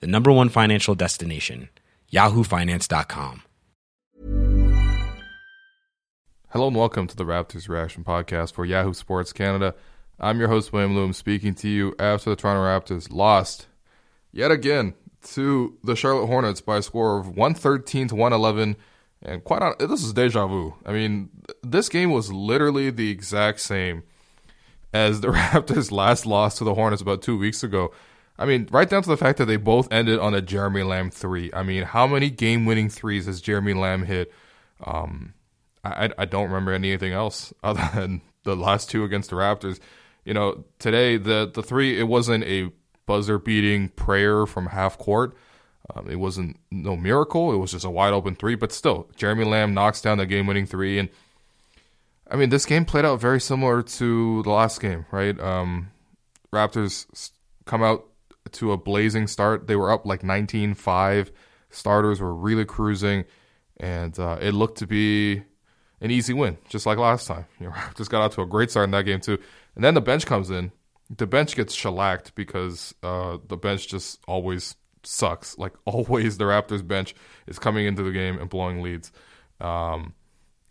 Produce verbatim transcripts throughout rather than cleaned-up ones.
the number one financial destination, yahoo finance dot com. Hello and welcome to the Raptors Reaction Podcast for Yahoo Sports Canada. I'm your host, William Loom, speaking to you after the Toronto Raptors lost yet again to the Charlotte Hornets by a score of one thirteen to one eleven. And quite honestly, this is deja vu. I mean, this game was literally the exact same as the Raptors' last loss to the Hornets about two weeks ago. I mean, right down to the fact that they both ended on a Jeremy Lamb three. I mean, how many game-winning threes has Jeremy Lamb hit? Um, I, I don't remember anything else other than the last two against the Raptors. You know, today, the, the three, it wasn't a buzzer-beating prayer from half court. Um, it wasn't no miracle. It was just a wide-open three. But still, Jeremy Lamb knocks down the game-winning three. And, I mean, this game played out very similar to the last game, right? Um, Raptors come out to a blazing start. They were up like nineteen five. Starters were really cruising. And uh, it looked to be an easy win, just like last time. You know, Raptors got out to a great start in that game, too. And then the bench comes in. The bench gets shellacked because uh, the bench just always sucks. Like always, the Raptors bench is coming into the game and blowing leads. Um,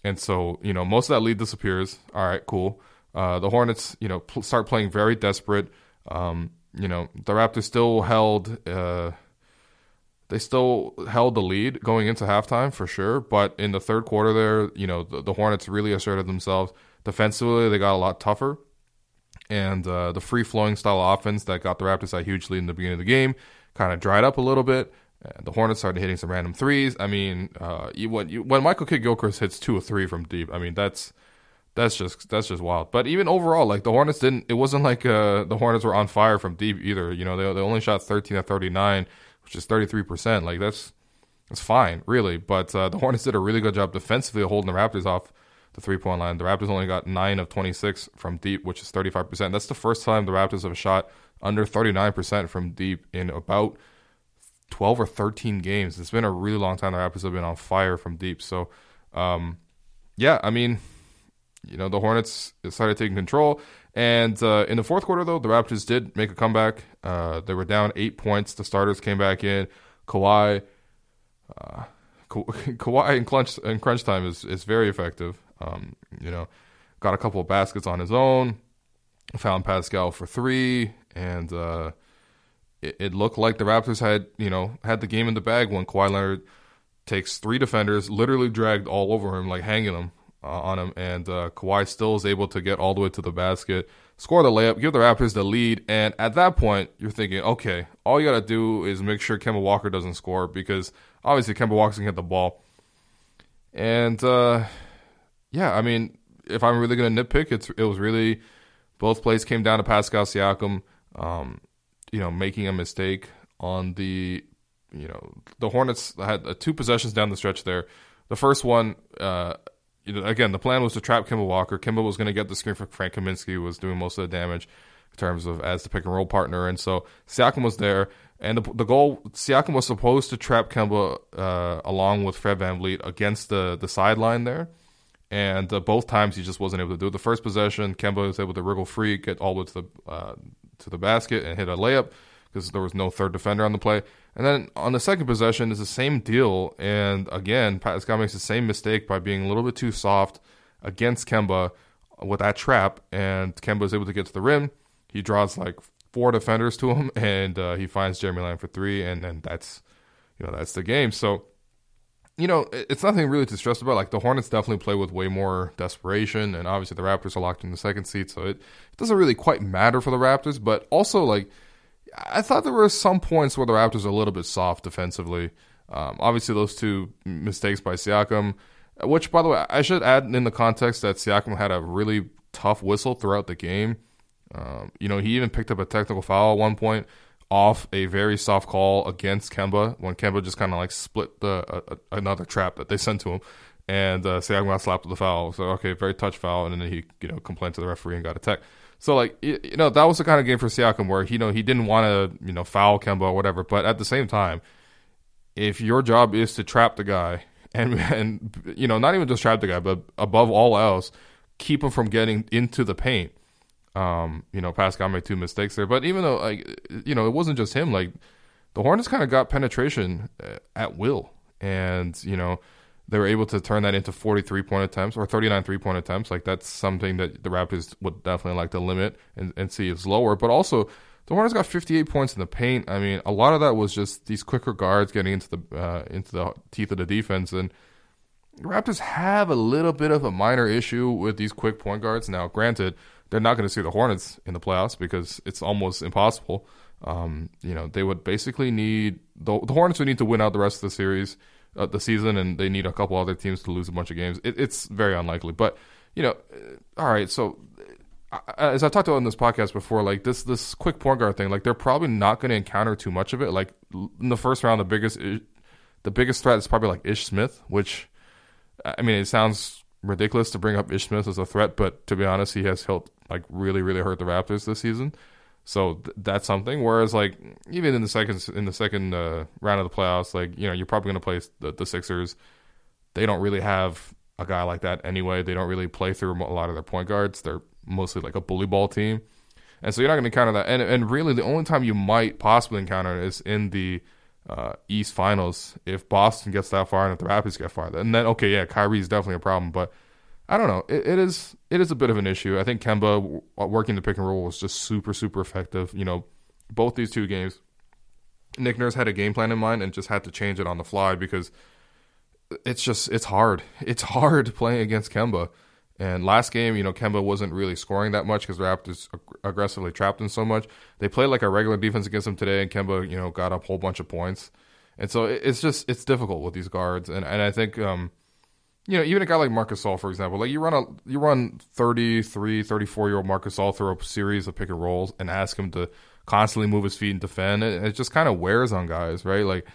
and so, you know, most of that lead disappears. All right, cool. Uh, the Hornets, you know, pl- start playing very desperate. Um, you know, the Raptors still held, uh, they still held the lead going into halftime for sure. But in the third quarter there, you know, the, the Hornets really asserted themselves. Defensively, they got a lot tougher. And uh, the free-flowing style of offense that got the Raptors a huge lead in the beginning of the game kind of dried up a little bit. The Hornets started hitting some random threes. I mean, uh, you, when, you, when Michael Kidd-Gilchrist hits two or three from deep, I mean that's that's just that's just wild. But even overall, like the Hornets didn't. It wasn't like uh, the Hornets were on fire from deep either. You know, they they only shot thirteen of thirty-nine, which is thirty-three percent. Like that's that's fine, really. But uh, the Hornets did a really good job defensively holding the Raptors off the three-point line. The Raptors only got nine of twenty-six from deep, which is thirty-five percent. That's the first time the Raptors have shot under thirty-nine percent from deep in about twelve or thirteen games. It's been a really long time the Raptors have been on fire from deep. So, um, yeah, I mean, you know, the Hornets started taking control. And uh, in the fourth quarter, though, the Raptors did make a comeback. Uh, they were down eight points. The starters came back in. Kawhi, uh, Ka- Kawhi in crunch, in crunch time is, is very effective. Um, you know, got a couple of baskets on his own, found Pascal for three, and uh, it, it looked like the Raptors had, you know, had the game in the bag when Kawhi Leonard takes three defenders, literally dragged all over him, like hanging him uh, on him, and uh, Kawhi still is able to get all the way to the basket, score the layup, give the Raptors the lead, and at that point, you're thinking, okay, all you got to do is make sure Kemba Walker doesn't score, because obviously Kemba Walker's going to get the ball, and uh, yeah, I mean, if I'm really going to nitpick, it's, it was really... Both plays came down to Pascal Siakam, um, you know, making a mistake on the, you know, the Hornets had uh, two possessions down the stretch there. The first one, uh, you know, again, the plan was to trap Kemba Walker. Kemba was going to get the screen for Frank Kaminsky, who was doing most of the damage in terms of as the pick and roll partner. And so Siakam was there, and the, the goal, Siakam was supposed to trap Kemba uh, along with Fred Van Vleet against the, the sideline there. And uh, both times he just wasn't able to do it. The first possession, Kemba was able to wriggle free, get all the way to the uh, to the basket, and hit a layup because there was no third defender on the play. And then on the second possession, it's the same deal. And again, Pascal makes the same mistake by being a little bit too soft against Kemba with that trap. And Kemba is able to get to the rim. He draws like four defenders to him, and uh, he finds Jeremy Lamb for three. And then that's you know that's the game. So. You know, it's nothing really to stress about. Like, the Hornets definitely play with way more desperation, and obviously the Raptors are locked in the second seed, so it, it doesn't really quite matter for the Raptors. But also, like, I thought there were some points where the Raptors are a little bit soft defensively. Um, obviously, those two mistakes by Siakam, which, by the way, I should add in the context that Siakam had a really tough whistle throughout the game. Um, you know, he even picked up a technical foul at one point. off a very soft call against Kemba when Kemba just kind of like split the uh, another trap that they sent to him, and uh, Siakam got slapped with a foul. So okay, very touch foul, and then he you know complained to the referee and got a tech. So like it, you know that was the kind of game for Siakam where he you know he didn't want to you know foul Kemba or whatever, but at the same time, if your job is to trap the guy and and you know not even just trap the guy, but above all else, keep him from getting into the paint. Um, you know, Pascal made two mistakes there, but even though, like, you know, it wasn't just him. Like, the Hornets kind of got penetration at will, and you know, they were able to turn that into forty-three point attempts or thirty-nine three-point attempts. Like, that's something that the Raptors would definitely like to limit and, and see is lower. But also, the Hornets got fifty-eight points in the paint. I mean, a lot of that was just these quicker guards getting into the uh, into the teeth of the defense, and the Raptors have a little bit of a minor issue with these quick point guards. Now, granted, they're not going to see the Hornets in the playoffs because it's almost impossible. Um, you know, they would basically need the, the Hornets would need to win out the rest of the series, uh, the season, and they need a couple other teams to lose a bunch of games. It, it's very unlikely, but you know, all right. So, as I talked about in this podcast before, like this this quick point guard thing, like they're probably not going to encounter too much of it. Like in the first round, the biggest the biggest threat is probably like Ish Smith, which I mean, it sounds ridiculous to bring up Ish Smith as a threat, but to be honest, he has helped like really, really hurt the Raptors this season. So th- that's something. Whereas, like even in the second in the second uh, round of the playoffs, like you know, you're probably going to play the, the Sixers. They don't really have a guy like that anyway. They don't really play through a lot of their point guards. They're mostly like a bully ball team, and so you're not going to encounter that. And and really, the only time you might possibly encounter it is in the uh, East Finals if Boston gets that far and if the Raptors get far. And then okay, yeah, Kyrie is definitely a problem, but I don't know. It, it is it is a bit of an issue. I think Kemba w- working the pick and roll was just super super effective. You know, both these two games, Nick Nurse had a game plan in mind and just had to change it on the fly because it's just it's hard. It's hard playing against Kemba. And last game, you know, Kemba wasn't really scoring that much because the Raptors ag- aggressively trapped him so much. They played like a regular defense against him today, and Kemba, you know, got up a whole bunch of points. And so it, it's just it's difficult with these guards. And and I think. Um, You know, even a guy like Marc Gasol, for example, like you run a you run thirty-three, thirty-four-year-old Marc Gasol through a series of pick and rolls and ask him to constantly move his feet and defend, and it just kind of wears on guys, right? Like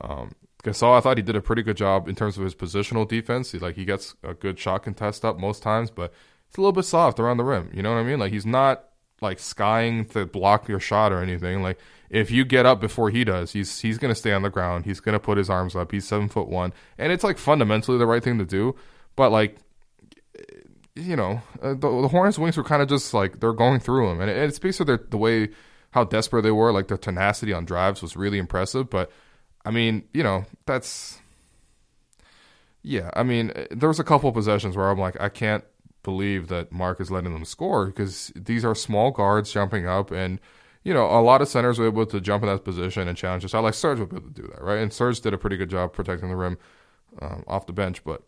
um, Gasol, I thought he did a pretty good job in terms of his positional defense. He like he gets a good shot contest up most times, but it's a little bit soft around the rim. You know what I mean? Like he's not like skying to block your shot or anything. Like if you get up before he does, he's he's gonna stay on the ground. He's gonna put his arms up. He's seven foot one, and it's like fundamentally the right thing to do. But like, you know, the, the Hornets' wings were kind of just like they're going through him, and it, it speaks to their the way how desperate they were. Like their tenacity on drives was really impressive. But I mean, you know, that's yeah. I mean, there was a couple of possessions where I'm like, I can't believe that Mark is letting them score because these are small guards jumping up, and you know a lot of centers were able to jump in that position and challenge us. I like Serge would be able to do that, right? And Serge did a pretty good job protecting the rim um, off the bench, but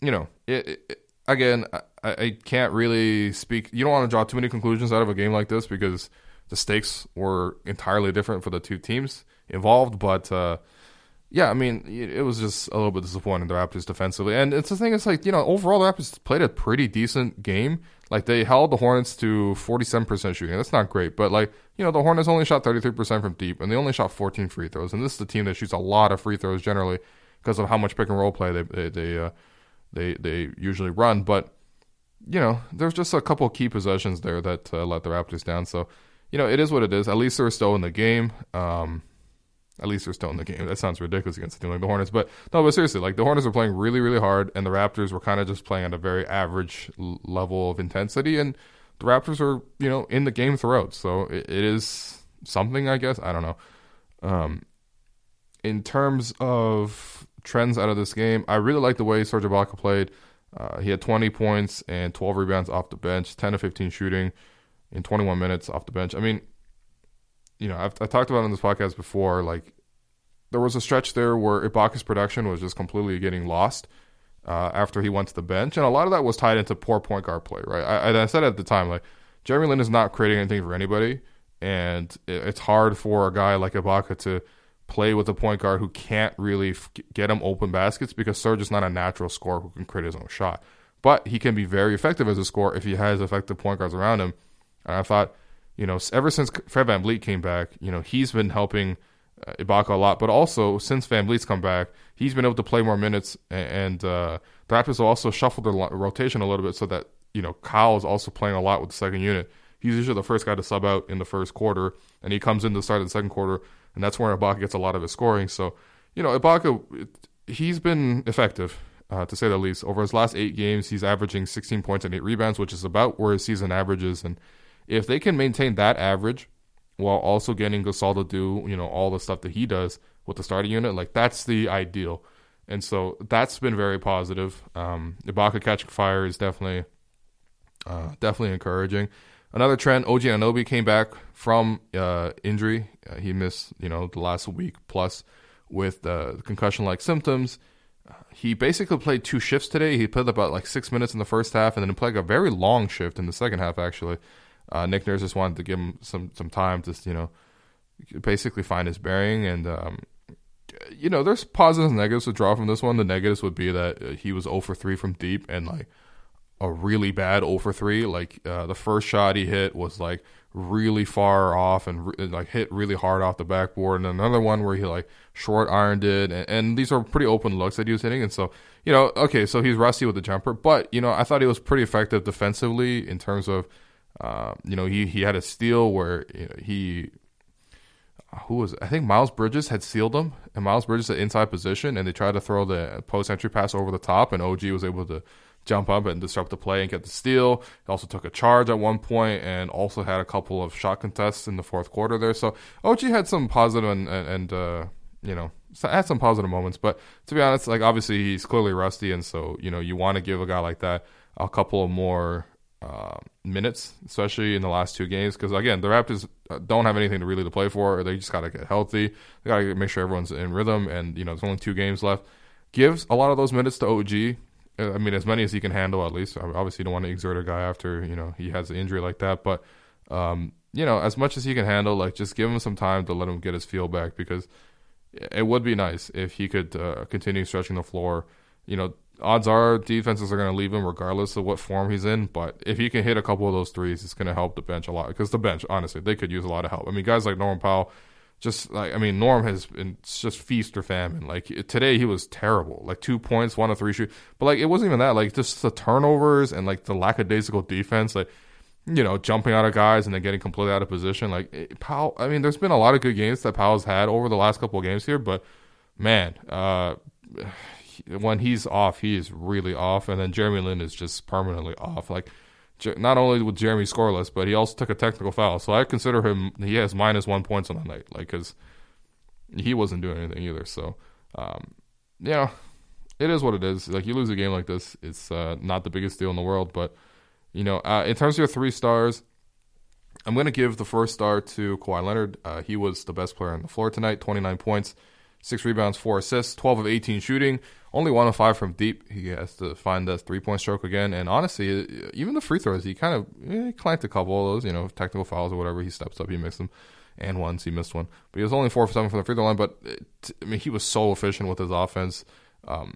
you know, it, it, again, I, I can't really speak. You don't want to draw too many conclusions out of a game like this because the stakes were entirely different for the two teams involved, but. Uh, Yeah, I mean, it was just a little bit disappointing, the Raptors defensively. And it's the thing, it's like, you know, overall, the Raptors played a pretty decent game. Like, they held the Hornets to forty-seven percent shooting. That's not great. But, like, you know, the Hornets only shot thirty-three percent from deep, and they only shot fourteen free throws. And this is the team that shoots a lot of free throws generally because of how much pick-and-roll play they they they, uh, they they usually run. But, you know, there's just a couple of key possessions there that uh, let the Raptors down. So, you know, it is what it is. At least they're still in the game. Um At least they're still in the game. That sounds ridiculous against a team like the Hornets. But no, but seriously, like the Hornets were playing really, really hard, and the Raptors were kind of just playing at a very average l- level of intensity. And the Raptors were, you know, in the game throughout. So it, it is something, I guess. I don't know. Um, in terms of trends out of this game, I really like the way Serge Ibaka played. Uh, he had twenty points and twelve rebounds off the bench, ten to fifteen shooting in twenty-one minutes off the bench. I mean, you know, I've I talked about it on this podcast before, like, there was a stretch there where Ibaka's production was just completely getting lost uh, after he went to the bench, and a lot of that was tied into poor point guard play, right? I, I said at the time, like, Jeremy Lin is not creating anything for anybody, and it, it's hard for a guy like Ibaka to play with a point guard who can't really f- get him open baskets because Serge is not a natural scorer who can create his own shot. But he can be very effective as a scorer if he has effective point guards around him, and I thought, you know, ever since Fred Van Vleet came back, you know, he's been helping uh, Ibaka a lot. But also, since Van Vleet's come back, he's been able to play more minutes. And, and uh, the Raptors will also shuffle the rotation a little bit so that, you know, Kyle is also playing a lot with the second unit. He's usually the first guy to sub out in the first quarter, and he comes in to the start of the second quarter, and that's where Ibaka gets a lot of his scoring. So, you know, Ibaka, it, he's been effective, uh, to say the least. Over his last eight games, he's averaging sixteen points and eight rebounds, which is about where his season averages. And if they can maintain that average while also getting Gasol to do, you know, all the stuff that he does with the starting unit, like, that's the ideal. And so that's been very positive. Um, Ibaka catching fire is definitely, uh, definitely encouraging. Another trend, O G Anunoby came back from uh, injury. Uh, he missed, you know, the last week plus with uh, concussion-like symptoms. Uh, he basically played two shifts today. He played about like six minutes in the first half, and then he played like, a very long shift in the second half, actually. Uh, Nick Nurse just wanted to give him some, some time to, you know, basically find his bearing. And, um, you know, there's positives and negatives to draw from this one. The negatives would be that he was zero for three from deep and, like, a really bad zero for three. Like, uh, the first shot he hit was, like, really far off and, re- like, hit really hard off the backboard. And another one where he, like, short ironed it. And, and these are pretty open looks that he was hitting. And so, you know, okay, so he's rusty with the jumper. But, you know, I thought he was pretty effective defensively in terms of, uh, you know, he, he had a steal where you know, he – who was – I think Miles Bridges had sealed him. And Miles Bridges at inside position. And they tried to throw the post-entry pass over the top. And O G was able to – jump up and disrupt the play and get the steal. He also took a charge at one point and also had a couple of shot contests in the fourth quarter there. So O G had some positive and, and uh, you know, had some positive moments. But to be honest, like, obviously he's clearly rusty, and so, you know, you want to give a guy like that a couple of more uh, minutes, especially in the last two games. Because, again, the Raptors don't have anything to really to play for. They just got to get healthy. They got to make sure everyone's in rhythm. And, you know, there's only two games left. Gives a lot of those minutes to O G. I mean, as many as he can handle, at least. Obviously, you don't want to exert a guy after, you know, he has an injury like that. But, um, you know, as much as he can handle, like, just give him some time to let him get his feel back, because it would be nice if he could uh, continue stretching the floor. You know, odds are defenses are going to leave him regardless of what form he's in. But if he can hit a couple of those threes, it's going to help the bench a lot, because the bench, honestly, they could use a lot of help. I mean, guys like Norm Powell, just like, I mean, Norm has been just feast or famine. Like, today he was terrible. Like, two points, one of three shoot. But, like, it wasn't even that. Like, just the turnovers and, like, the lackadaisical defense. Like, you know, jumping out of guys and then getting completely out of position. Like, it, Powell, I mean, there's been a lot of good games that Powell's had over the last couple of games here. But, man, uh, when he's off, he is really off. And then Jeremy Lin is just permanently off. Like, not only was Jeremy scoreless, but he also took a technical foul. So I consider him, he has minus one points on the night, like, because he wasn't doing anything either. So, um, yeah, it is what it is. Like, you lose a game like this, it's uh, not the biggest deal in the world. But, you know, uh, in terms of your three stars, I'm going to give the first star to Kawhi Leonard. Uh, he was the best player on the floor tonight, twenty-nine points, six rebounds, four assists, twelve of eighteen shooting. Only one of five from deep. He has to find that three-point stroke again. And honestly, even the free throws, he kind of eh, he clanked a couple of those, you know, technical fouls or whatever. He steps up, he missed them. And once he missed one. But he was only four for seven from the free throw line. But, it, I mean, he was so efficient with his offense. Um,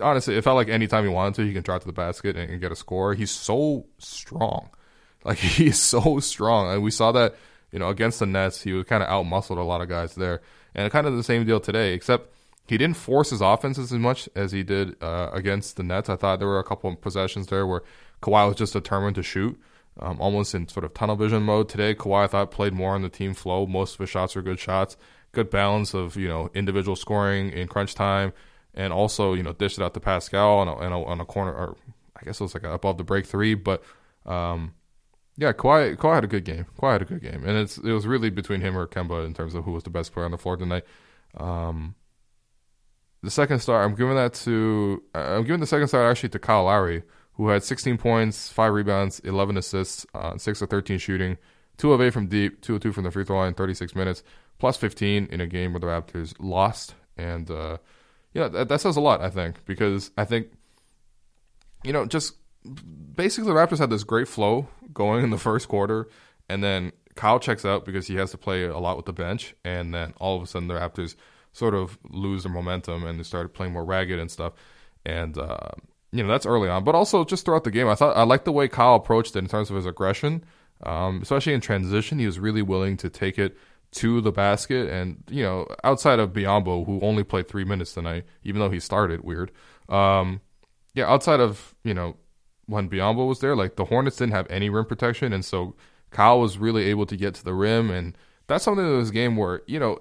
honestly, it felt like any time he wanted to, he can drive to the basket and, and get a score. He's so strong. Like, he's so strong. And we saw that, you know, against the Nets, he was kind of out-muscled a lot of guys there. And kind of the same deal today, except he didn't force his offenses as much as he did uh, against the Nets. I thought there were a couple of possessions there where Kawhi was just determined to shoot, um, almost in sort of tunnel vision mode. Today, Kawhi, I thought, played more on the team flow. Most of his shots were good shots, good balance of, you know, individual scoring in crunch time, and also, you know, dished it out to Pascal on a, on a, on a corner, or I guess it was like above the break three. But, um, yeah, Kawhi, Kawhi had a good game. Kawhi had a good game. And it's it was really between him or Kemba in terms of who was the best player on the floor tonight. Um The second star, I'm giving that to, I'm giving the second star actually to Kyle Lowry, who had sixteen points, five rebounds, eleven assists, uh, six of thirteen shooting, two of eight from deep, two of two from the free throw line, thirty-six minutes, plus fifteen in a game where the Raptors lost. And, uh, yeah, that, that says a lot, I think, because I think, you know, just basically the Raptors had this great flow going in the first quarter, and then Kyle checks out because he has to play a lot with the bench, and then all of a sudden the Raptors sort of lose their momentum, and they started playing more ragged and stuff. And, uh, you know, that's early on. But also, just throughout the game, I thought I liked the way Kyle approached it in terms of his aggression. Um, especially in transition, he was really willing to take it to the basket. And, you know, outside of Biyombo, who only played three minutes tonight, even though he started, weird. Um, yeah, outside of, you know, when Biyombo was there, like, the Hornets didn't have any rim protection. And so Kyle was really able to get to the rim. And that's something in this game where, you know,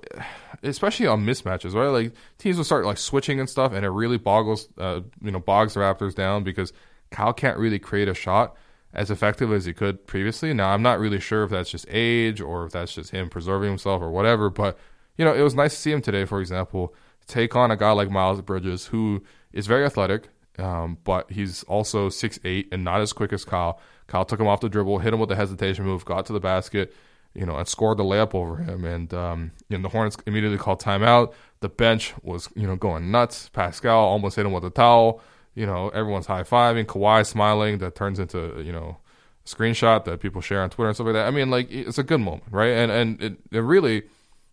especially on mismatches, right? Like, teams will start, like, switching and stuff, and it really boggles, uh, you know, bogs the Raptors down because Kyle can't really create a shot as effectively as he could previously. Now, I'm not really sure if that's just age or if that's just him preserving himself or whatever, but, you know, it was nice to see him today, for example, take on a guy like Miles Bridges, who is very athletic, um, but he's also six eight and not as quick as Kyle. Kyle took him off the dribble, hit him with the hesitation move, got to the basket, you know, and scored the layup over him. And, um, you know, the Hornets immediately called timeout. The bench was, you know, going nuts. Pascal almost hit him with a towel. You know, everyone's high-fiving, Kawhi smiling. That turns into, you know, a screenshot that people share on Twitter and stuff like that. I mean, like, it's a good moment, right? And and it, it really,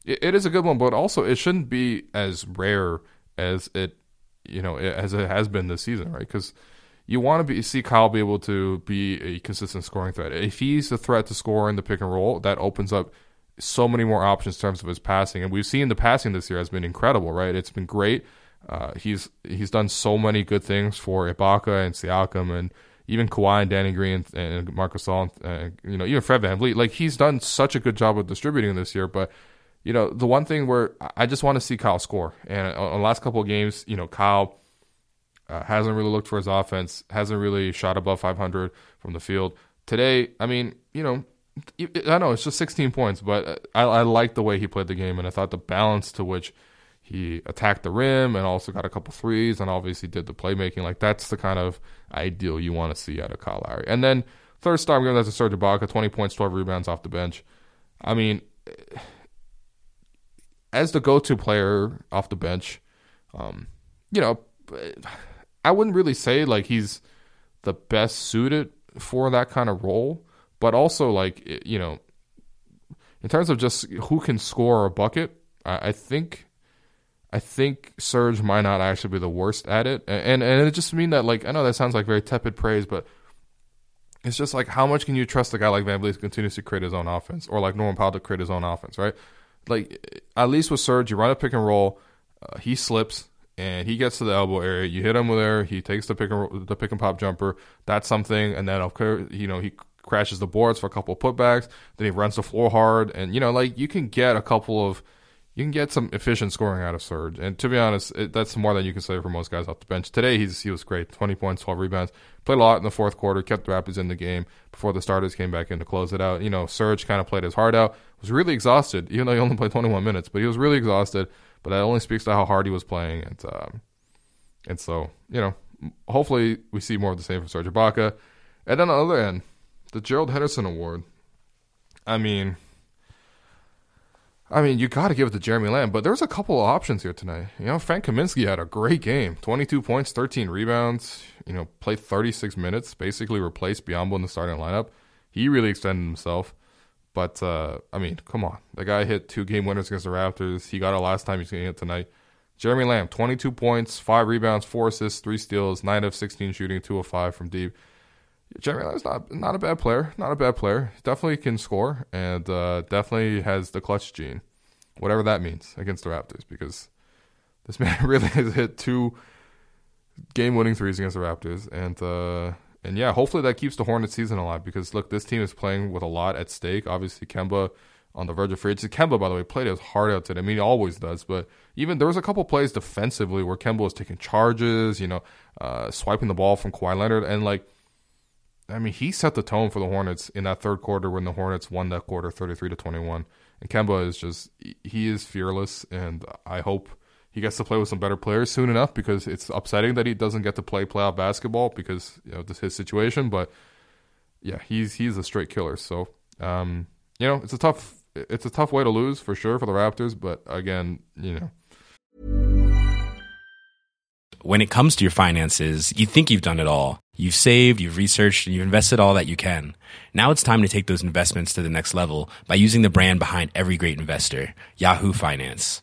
it, it is a good one, but also it shouldn't be as rare as it, you know, as it has been this season, right? Because you want to be see Kyle be able to be a consistent scoring threat. If he's the threat to score in the pick and roll, that opens up so many more options in terms of his passing. And we've seen the passing this year has been incredible, right? It's been great. Uh, he's he's done so many good things for Ibaka and Siakam and even Kawhi and Danny Green and, and Marc Gasol and, and you know, even Fred Van Vleet. Like, he's done such a good job of distributing this year. But, you know, the one thing where I just want to see Kyle score. And on the last couple of games, you know, Kyle uh, hasn't really looked for his offense, hasn't really shot above five hundred from the field. Today, I mean, you know, I know it's just sixteen points, but I, I like the way he played the game, and I thought the balance to which he attacked the rim and also got a couple threes and obviously did the playmaking. Like, that's the kind of ideal you want to see out of Kyle Lowry. And then third star, we're going to have to Serge Ibaka, twenty points, twelve rebounds off the bench. I mean, as the go-to player off the bench, um, you know, I wouldn't really say, like, he's the best suited for that kind of role. But also, like, you know, in terms of just who can score a bucket, I, I think... I think Serge might not actually be the worst at it. And, and and it just mean that, like, I know that sounds like very tepid praise, but it's just like, how much can you trust a guy like Van Vleet to continue to create his own offense, or like Norm Powell to create his own offense, right? Like, at least with Serge, you run a pick and roll, uh, he slips, and he gets to the elbow area. You hit him with there, he takes the pick and roll, the pick and pop jumper. That's something. And then, of course, you know, he crashes the boards for a couple of putbacks. Then he runs the floor hard. And, you know, like, you can get a couple of You can get some efficient scoring out of Serge. And to be honest, it, that's more than you can say for most guys off the bench. Today, he's he was great. twenty points, twelve rebounds. Played a lot in the fourth quarter. Kept the Raptors in the game before the starters came back in to close it out. You know, Serge kind of played his heart out. Was really exhausted, even though he only played twenty-one minutes. But he was really exhausted. But that only speaks to how hard he was playing. And, um, and so, you know, hopefully we see more of the same from Serge Ibaka. And then on the other end, the Gerald Henderson Award. I mean... I mean, you got to give it to Jeremy Lamb, but there's a couple of options here tonight. You know, Frank Kaminsky had a great game. twenty-two points, thirteen rebounds, you know, played thirty-six minutes, basically replaced Biyombo in the starting lineup. He really extended himself. But, uh, I mean, come on. The guy hit two game winners against the Raptors. He got it last time. He's going to hit tonight. Jeremy Lamb, twenty-two points, five rebounds, four assists, three steals, nine of sixteen shooting, two of five from deep. Jeremy Lin is not, not a bad player. Not a bad player. Definitely can score, and uh, definitely has the clutch gene, whatever that means, against the Raptors, because this man really has hit two game-winning threes against the Raptors. And, uh, and yeah, hopefully that keeps the Hornets season alive because, look, this team is playing with a lot at stake. Obviously, Kemba on the verge of free agency. Kemba, by the way, played his heart out today. I mean, he always does, but even there was a couple plays defensively where Kemba was taking charges, you know, uh, swiping the ball from Kawhi Leonard, and, like, I mean, he set the tone for the Hornets in that third quarter when the Hornets won that quarter thirty-three to twenty-one. And Kemba is just, he is fearless, and I hope he gets to play with some better players soon enough because it's upsetting that he doesn't get to play playoff basketball because, you know, this is his situation. But, yeah, he's he's a straight killer. So, um, you know, it's a tough it's a tough way to lose for sure for the Raptors, but, again, you know. When it comes to your finances, you think you've done it all. You've saved, you've researched, and you've invested all that you can. Now it's time to take those investments to the next level by using the brand behind every great investor, Yahoo Finance.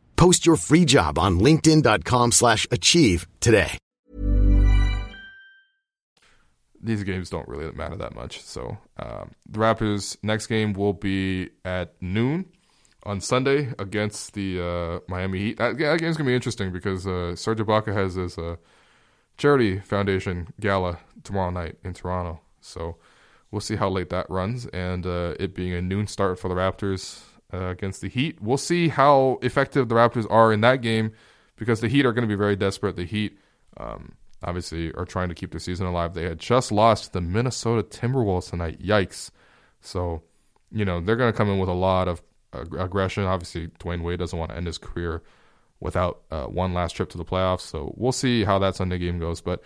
Post your free job on linkedin dot com slash achieve today. These games don't really matter that much. So um, the Raptors' next game will be at noon on Sunday against the uh, Miami Heat. That, that game's going to be interesting because uh, Serge Ibaka has this uh, charity foundation gala tomorrow night in Toronto. So we'll see how late that runs. And uh, it being a noon start for the Raptors Uh, against the Heat. We'll see how effective the Raptors are in that game because the Heat are going to be very desperate. The Heat um, obviously are trying to keep their season alive. They had just lost to the Minnesota Timberwolves tonight. Yikes. So, you know, they're going to come in with a lot of ag- aggression. Obviously, Dwayne Wade doesn't want to end his career without uh, one last trip to the playoffs. So we'll see how that Sunday game goes. But,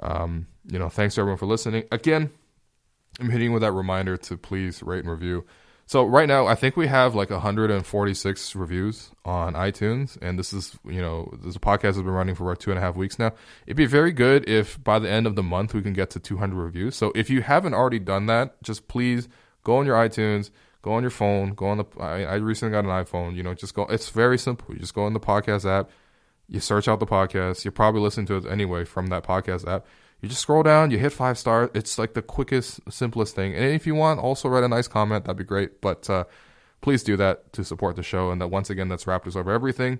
um, you know, thanks to everyone for listening. Again, I'm hitting with that reminder to please rate and review. So right now, I think we have like one hundred forty-six reviews on iTunes, and this is, you know, this podcast has been running for about two and a half weeks now. It'd be very good if by the end of the month we can get to two hundred reviews. So if you haven't already done that, just please go on your iTunes, go on your phone, go on the. I, I recently got an iPhone. You know, just go. It's very simple. You just go on the podcast app, you search out the podcast. You're probably listening to it anyway from that podcast app. You just scroll down, you hit five stars. It's like the quickest, simplest thing. And if you want, also write a nice comment. That'd be great. But uh, please do that to support the show. And that once again, that's Raptors over everything.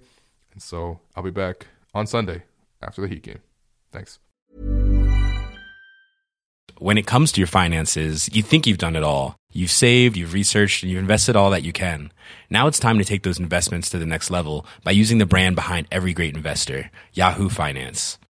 And so I'll be back on Sunday after the Heat game. Thanks. When it comes to your finances, you think you've done it all. You've saved, you've researched, and you've invested all that you can. Now it's time to take those investments to the next level by using the brand behind every great investor, Yahoo Finance.